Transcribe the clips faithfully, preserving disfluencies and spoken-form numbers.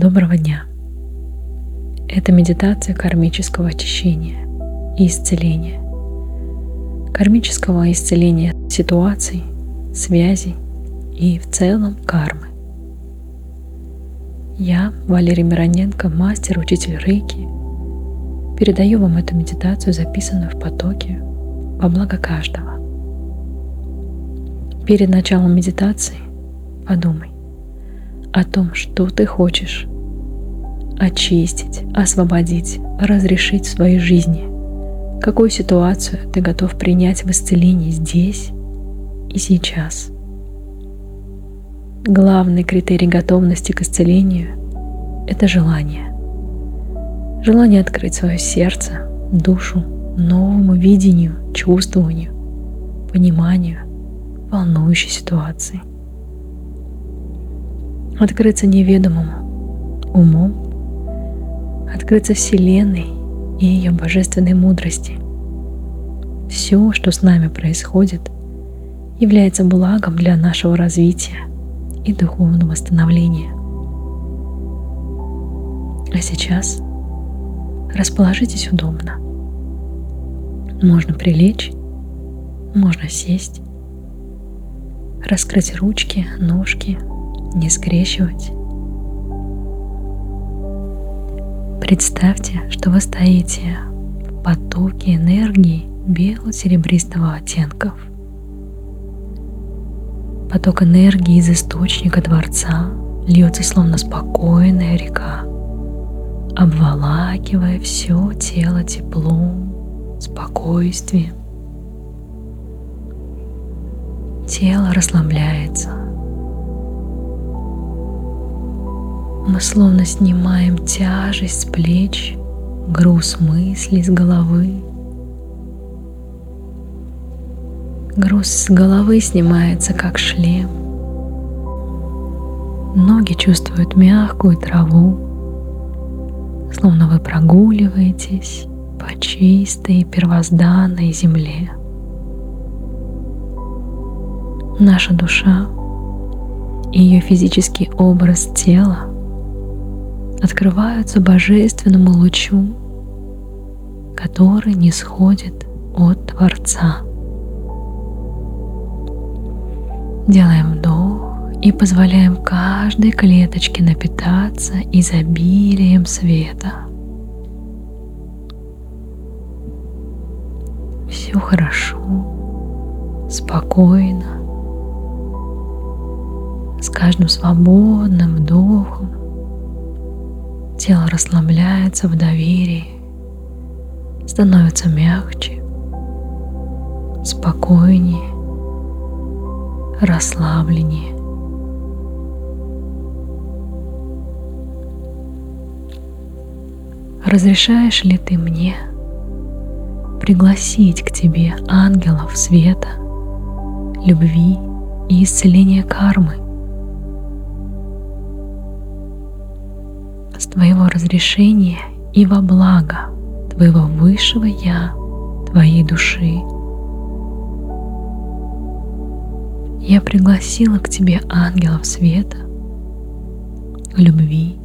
Доброго дня! Это медитация кармического очищения и исцеления. Кармического исцеления ситуаций, связей и в целом кармы. Я, Валерий Мироненко, мастер-учитель Рейки, передаю вам эту медитацию, записанную в потоке, во благо каждого. Перед началом медитации подумай о том, что ты хочешь очистить, освободить, разрешить в своей жизни, какую ситуацию ты готов принять в исцелении здесь и сейчас. Главный критерий готовности к исцелению – это желание. Желание открыть свое сердце, душу новому видению, чувствованию, пониманию волнующей ситуации. Открыться неведомому умом, открыться Вселенной и ее божественной мудрости. Все, что с нами происходит, является благом для нашего развития и духовного восстановления. А сейчас расположитесь удобно. Можно прилечь, можно сесть, раскрыть ручки, ножки, не скрещивать. Представьте, что вы стоите в потоке энергии бело-серебристого оттенков. Поток энергии из источника Творца льется словно спокойная река, обволакивая все тело теплом, спокойствием. Тело расслабляется. Мы словно снимаем тяжесть с плеч, груз мыслей с головы. Груз с головы снимается, как шлем. Ноги чувствуют мягкую траву, словно вы прогуливаетесь по чистой первозданной земле. Наша душа и ее физический образ тела открываются божественному лучу, который нисходит от Творца. Делаем вдох и позволяем каждой клеточке напитаться изобилием света. Все хорошо, спокойно. С каждым свободным вдохом тело расслабляется в доверии, становится мягче, спокойнее, расслабленнее. Разрешаешь ли ты мне пригласить к тебе ангелов света, любви и исцеления кармы? С твоего разрешения и во благо твоего высшего Я, твоей души, я пригласила к тебе ангелов света, любви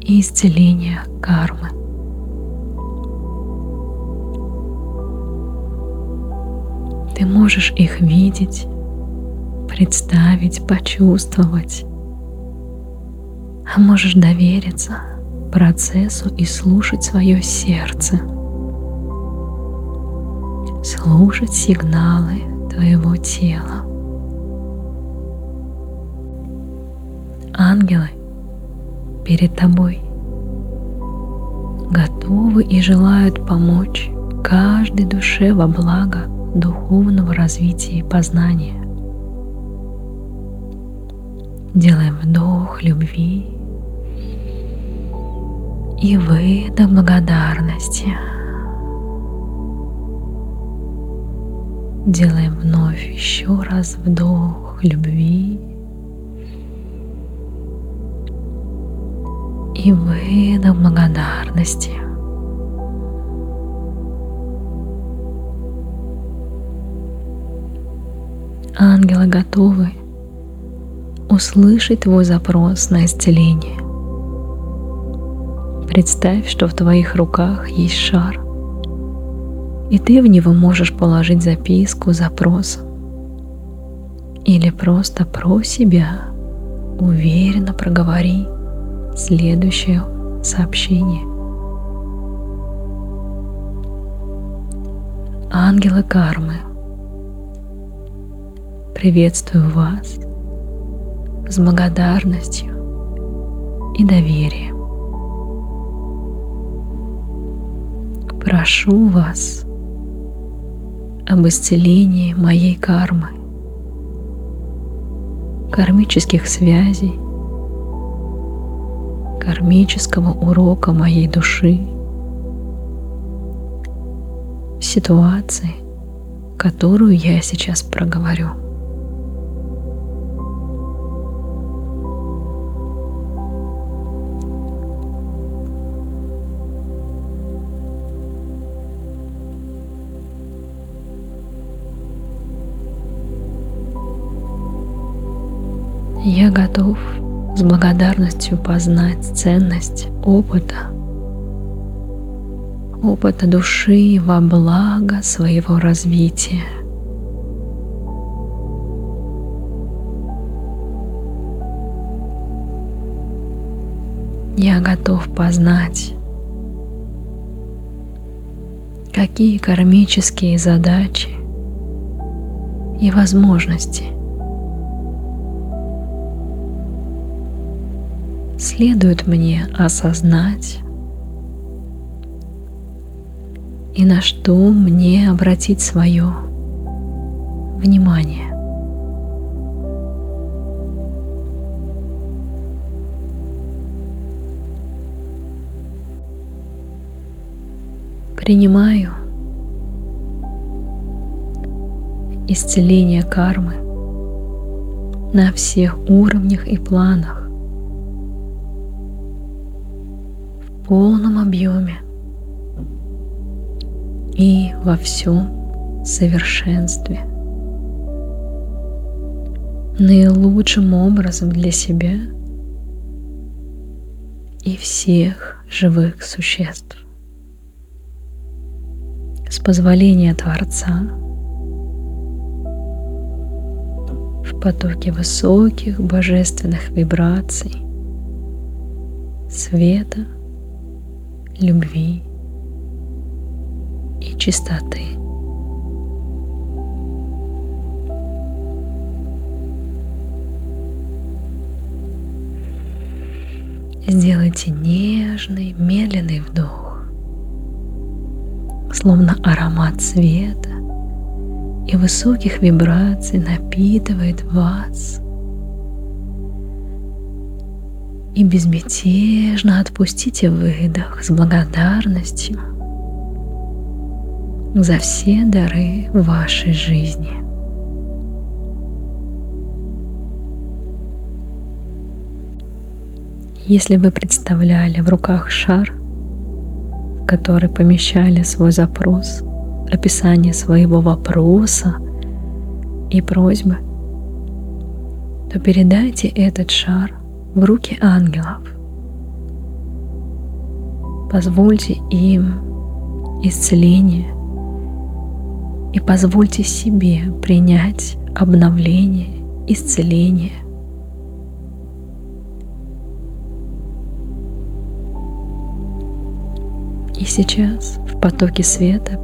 и исцеления кармы. Ты можешь их видеть, представить, почувствовать, а можешь довериться процессу и слушать свое сердце, слушать сигналы твоего тела. Ангелы перед тобой готовы и желают помочь каждой душе во благо духовного развития и познания. Делаем вдох любви и выдох благодарности. Делаем вновь еще раз вдох любви и выдох благодарности. Ангелы готовы услышать твой запрос на исцеление, Представь, что в твоих руках есть шар, и ты в него можешь положить записку, запрос, или просто про себя уверенно проговори следующее сообщение. Ангелы кармы, приветствую вас с благодарностью и доверием. Прошу вас об исцелении моей кармы, кармических связей, кармического урока моей души, ситуации, которую я сейчас проговорю. Я готов с благодарностью познать ценность опыта, опыта души во благо своего развития. Я готов познать, какие кармические задачи и возможности следует мне осознать и на что мне обратить свое внимание. Принимаю исцеление кармы на всех уровнях и планах, в полном объеме и во всем совершенстве, наилучшим образом для себя и всех живых существ. С позволения Творца, в потоке высоких божественных вибраций, света, любви и чистоты. Сделайте нежный, медленный вдох, словно аромат света и высоких вибраций напитывает вас, и безмятежно отпустите выдох с благодарностью за все дары вашей жизни. Если вы представляли в руках шар, в который помещали свой запрос, описание своего вопроса и просьбы, то передайте этот шар в руки ангелов. Позвольте им исцеление и позвольте себе принять обновление, исцеление. И сейчас в потоке света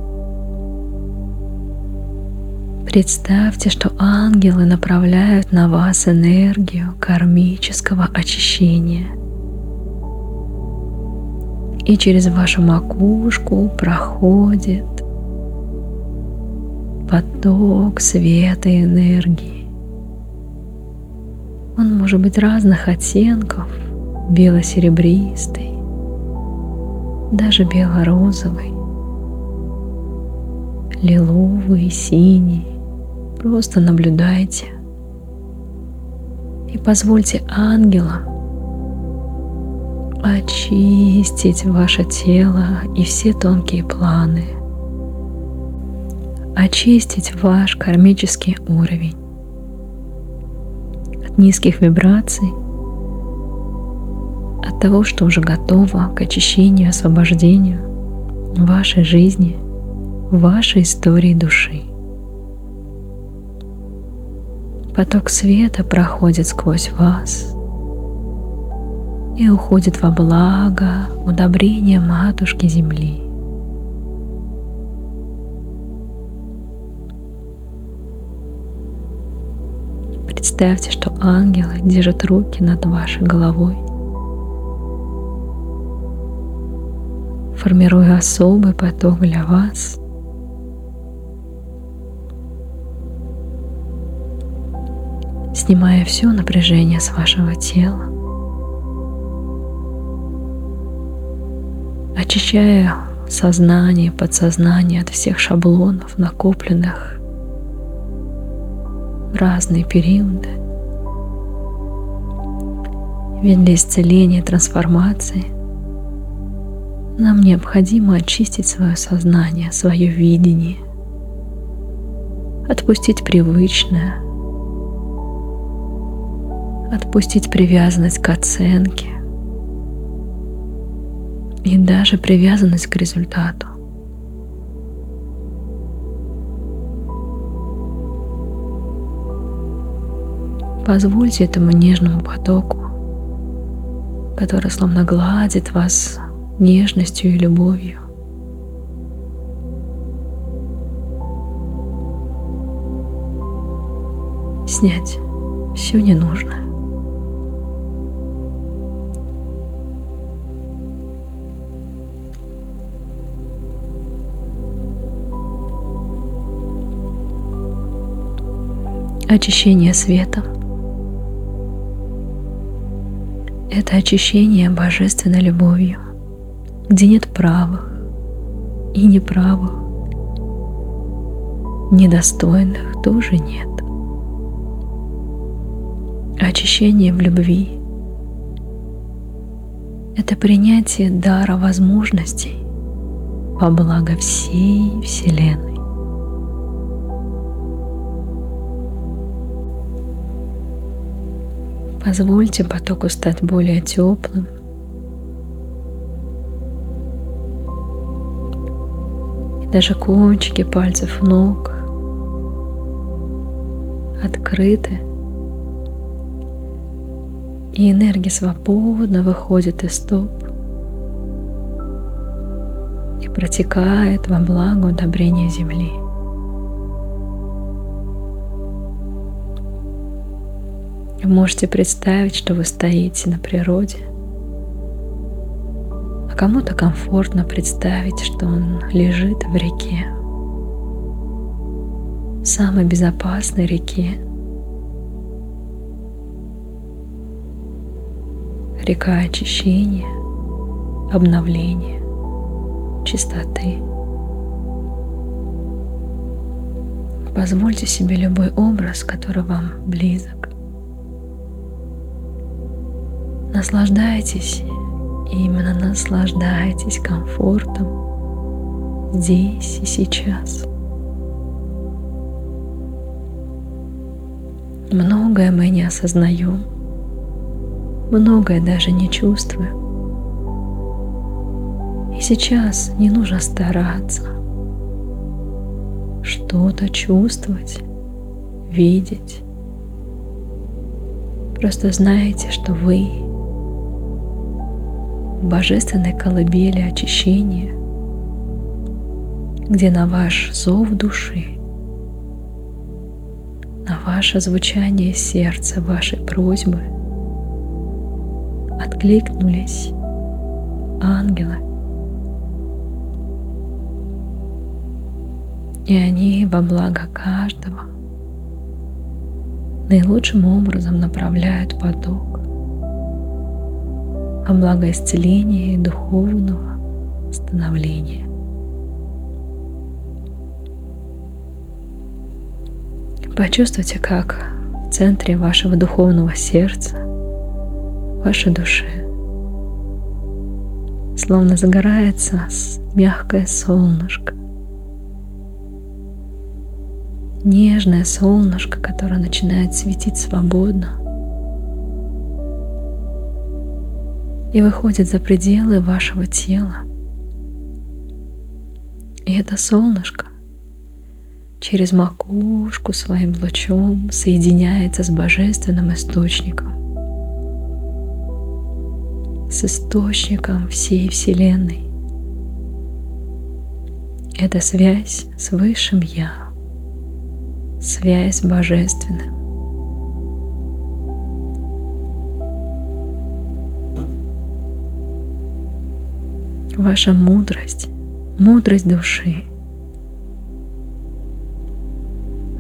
представьте, что ангелы направляют на вас энергию кармического очищения. И через вашу макушку проходит поток света и энергии. Он может быть разных оттенков, бело-серебристый, даже бело-розовый, лиловый, синий. Просто наблюдайте и позвольте ангелам очистить ваше тело и все тонкие планы, очистить ваш кармический уровень от низких вибраций, от того, что уже готово к очищению, освобождению вашей жизни, вашей истории души. Поток света проходит сквозь вас и уходит во благо, удобрение Матушки Земли. Представьте, что ангелы держат руки над вашей головой, формируя особый поток для вас. Снимая все напряжение с вашего тела, очищая сознание, подсознание от всех шаблонов, накопленных в разные периоды. Ведь для исцеления и трансформации нам необходимо очистить свое сознание, свое видение, отпустить привычное, отпустить привязанность к оценке и даже привязанность к результату. Позвольте этому нежному потоку, который словно гладит вас нежностью и любовью, снять все ненужное. Очищение света — это очищение божественной любовью, где нет правых и неправых, недостойных тоже нет. Очищение в любви — это принятие дара возможностей во благо всей Вселенной. Позвольте потоку стать более теплым, и даже кончики пальцев ног открыты, и энергия свободно выходит из стоп и протекает во благо удобрения земли. Вы можете представить, что вы стоите на природе, а кому-то комфортно представить, что он лежит в реке, в самой безопасной реке. Река очищения, обновления, чистоты. Позвольте себе любой образ, который вам близок. Наслаждайтесь, именно наслаждайтесь комфортом здесь и сейчас. Многое мы не осознаем, многое даже не чувствуем. И сейчас не нужно стараться что-то чувствовать, видеть. Просто знаете, что вы в божественной колыбели очищения, где на ваш зов души, на ваше звучание сердца, ваши просьбы откликнулись ангелы. И они во благо каждого наилучшим образом направляют поток о благо исцеления и духовного становления. Почувствуйте, как в центре вашего духовного сердца, вашей души, словно загорается мягкое солнышко, нежное солнышко, которое начинает светить свободно, и выходит за пределы вашего тела. И это солнышко через макушку своим лучом соединяется с божественным источником, с источником всей Вселенной. Это связь с Высшим Я, связь с Божественным. Ваша мудрость, мудрость души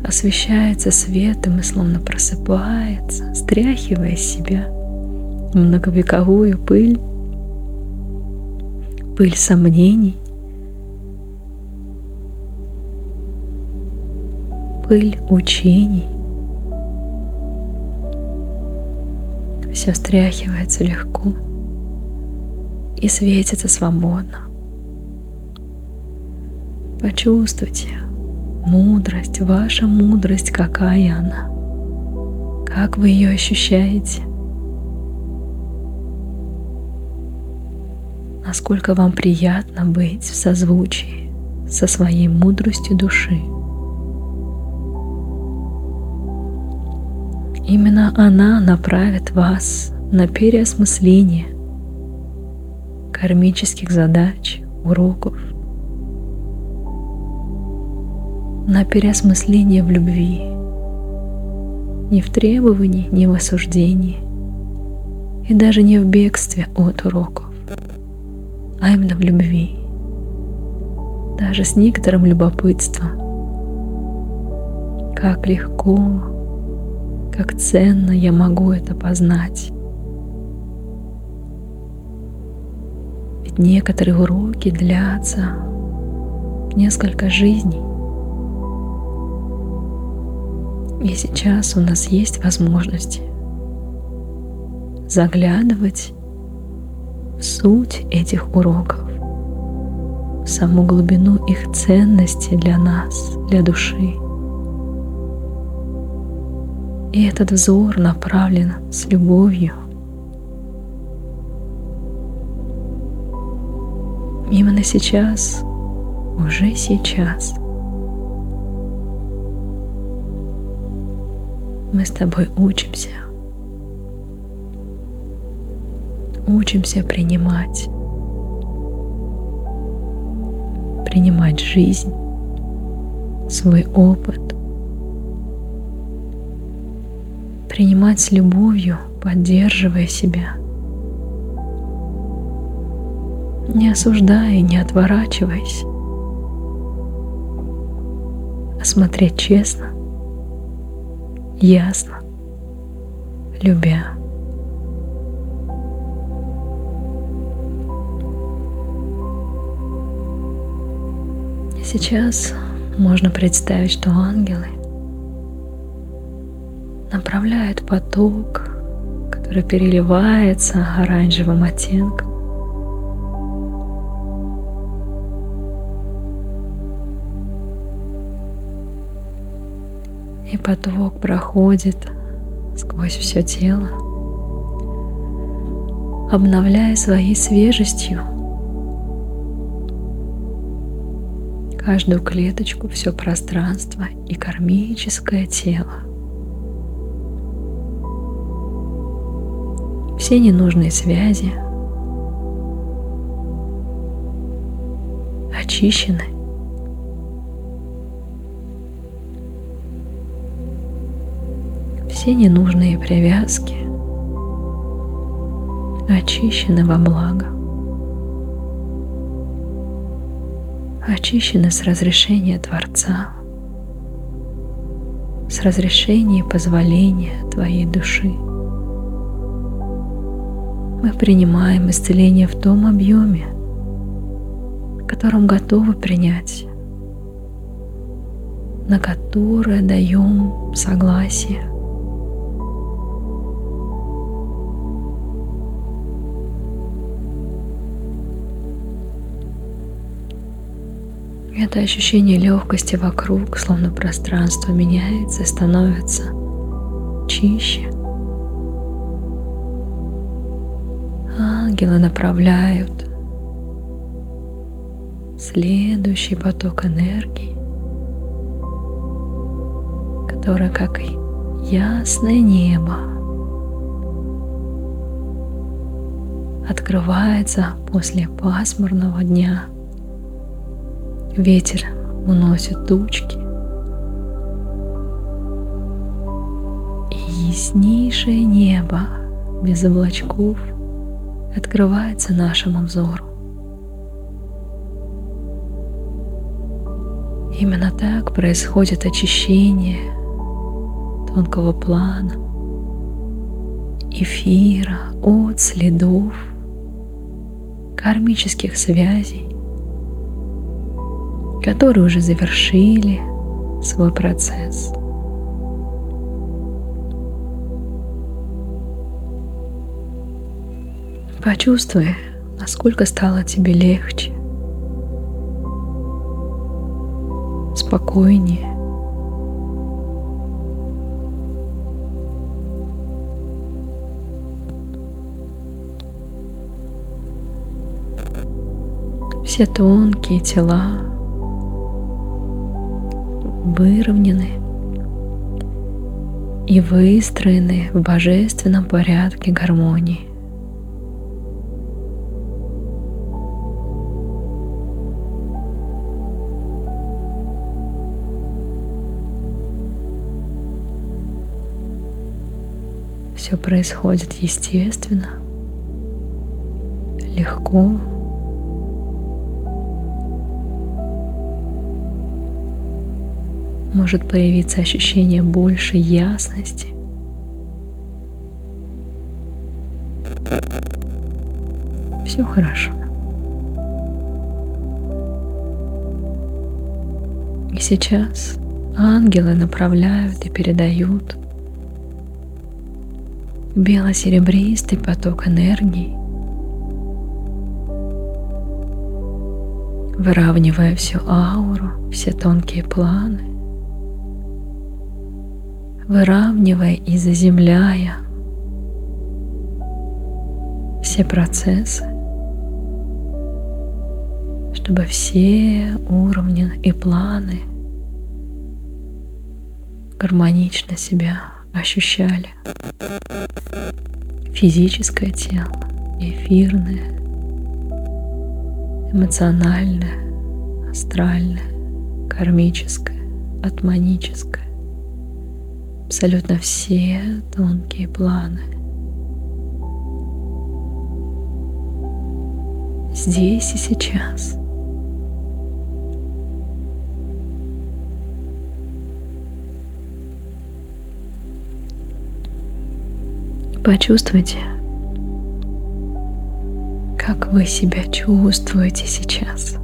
освещается светом и словно просыпается, стряхивая с себя многовековую пыль, пыль сомнений, пыль учений. Все стряхивается легко и светится свободно. Почувствуйте мудрость, ваша мудрость, какая она, как вы ее ощущаете, насколько вам приятно быть в созвучии со своей мудростью души. Именно она направит вас на переосмысление кармических задач, уроков, на переосмысление в любви, не в требовании, не в осуждении и даже не в бегстве от уроков, а именно в любви, даже с некоторым любопытством, как легко, как ценно я могу это познать. Ведь некоторые уроки длятся несколько жизней. И сейчас у нас есть возможность заглядывать в суть этих уроков, в саму глубину их ценности для нас, для души. И этот взор направлен с любовью. Именно сейчас, уже сейчас, мы с тобой учимся, учимся принимать, принимать жизнь, свой опыт, принимать с любовью, поддерживая себя, не осуждая, не отворачиваясь, а смотреть честно, ясно, любя. Сейчас можно представить, что ангелы направляют поток, который переливается оранжевым оттенком, и поток проходит сквозь все тело, обновляя своей свежестью каждую клеточку, все пространство и кармическое тело. Все ненужные связи очищены. Все ненужные привязки очищены во благо, очищены с разрешения Творца, с разрешения и позволения твоей души. Мы принимаем исцеление в том объеме, в котором готовы принять, на которое даем согласие. Это ощущение легкости вокруг, словно пространство меняется и становится чище. ангелы направляют следующий поток энергии, который, как ясное небо, открывается после пасмурного дня. Ветер уносит тучки, и яснейшее небо без облачков открывается нашему взору. Именно так происходит очищение тонкого плана, эфира от следов кармических связей, которые уже завершили свой процесс. Почувствуй, насколько стало тебе легче, спокойнее. Все тонкие тела выровнены и выстроены в божественном порядке гармонии. Все происходит естественно, легко. Может появиться ощущение большей ясности. Все хорошо. И сейчас ангелы направляют и передают бело-серебристый поток энергии, выравнивая всю ауру, все тонкие планы, выравнивая и заземляя все процессы, чтобы все уровни и планы гармонично себя ощущали. Физическое тело, эфирное, эмоциональное, астральное, кармическое, атманическое. Абсолютно все тонкие планы. Здесь и сейчас. Почувствуйте, как вы себя чувствуете сейчас,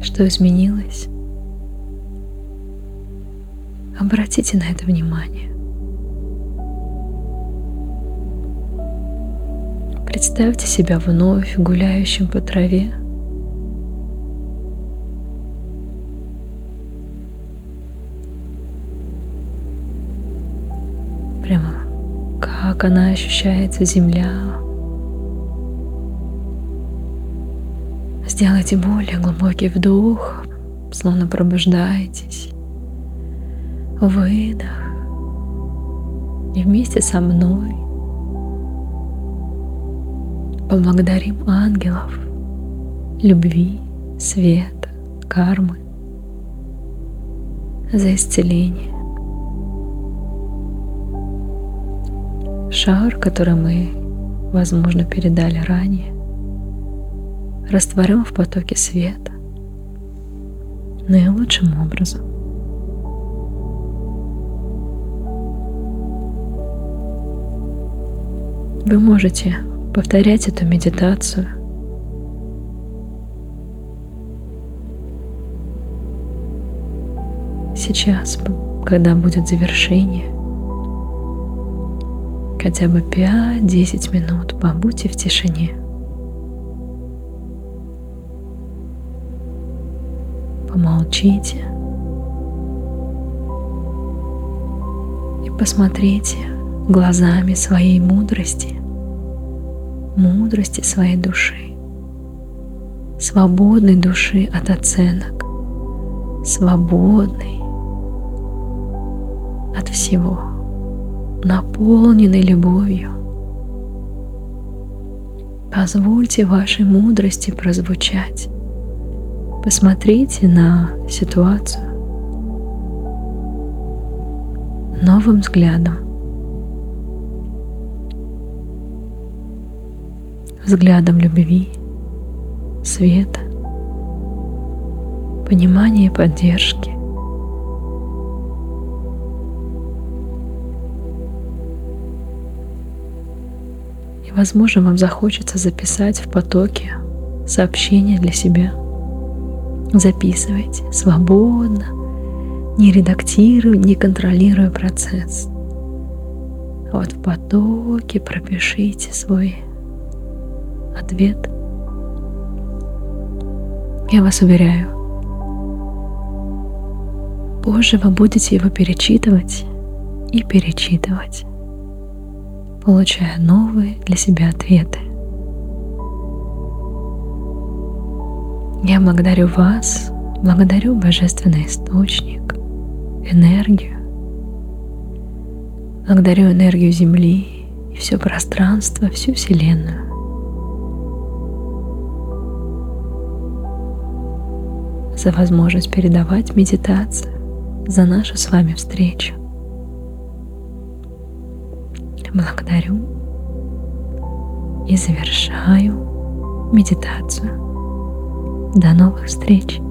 что изменилось. Обратите на это внимание. Представьте себя вновь гуляющим по траве. Прямо как она ощущается, земля. Сделайте более глубокий вдох, словно пробуждаетесь. Выдох. И вместе со мной поблагодарим ангелов любви, света, кармы за исцеление. Шар, который мы, возможно, передали ранее, растворим в потоке света наилучшим образом. Вы можете повторять эту медитацию сейчас, когда будет завершение. Хотя бы пять-десять минут побудьте в тишине. Помолчите и посмотрите глазами своей мудрости мудрости своей души, свободной души от оценок, свободной от всего, наполненной любовью. Позвольте вашей мудрости прозвучать. Посмотрите на ситуацию новым взглядом. Взглядом любви, света, понимания и поддержки. И, возможно, вам захочется записать в потоке сообщение для себя. Записывайте свободно, не редактируя, не контролируя процесс. А вот в потоке пропишите свой ответ. Я вас уверяю, позже вы будете его перечитывать и перечитывать, получая новые для себя ответы. Я благодарю вас, благодарю Божественный Источник, энергию, благодарю энергию Земли и все пространство, всю Вселенную. За возможность передавать медитацию, за нашу с вами встречу. Благодарю и завершаю медитацию. До новых встреч!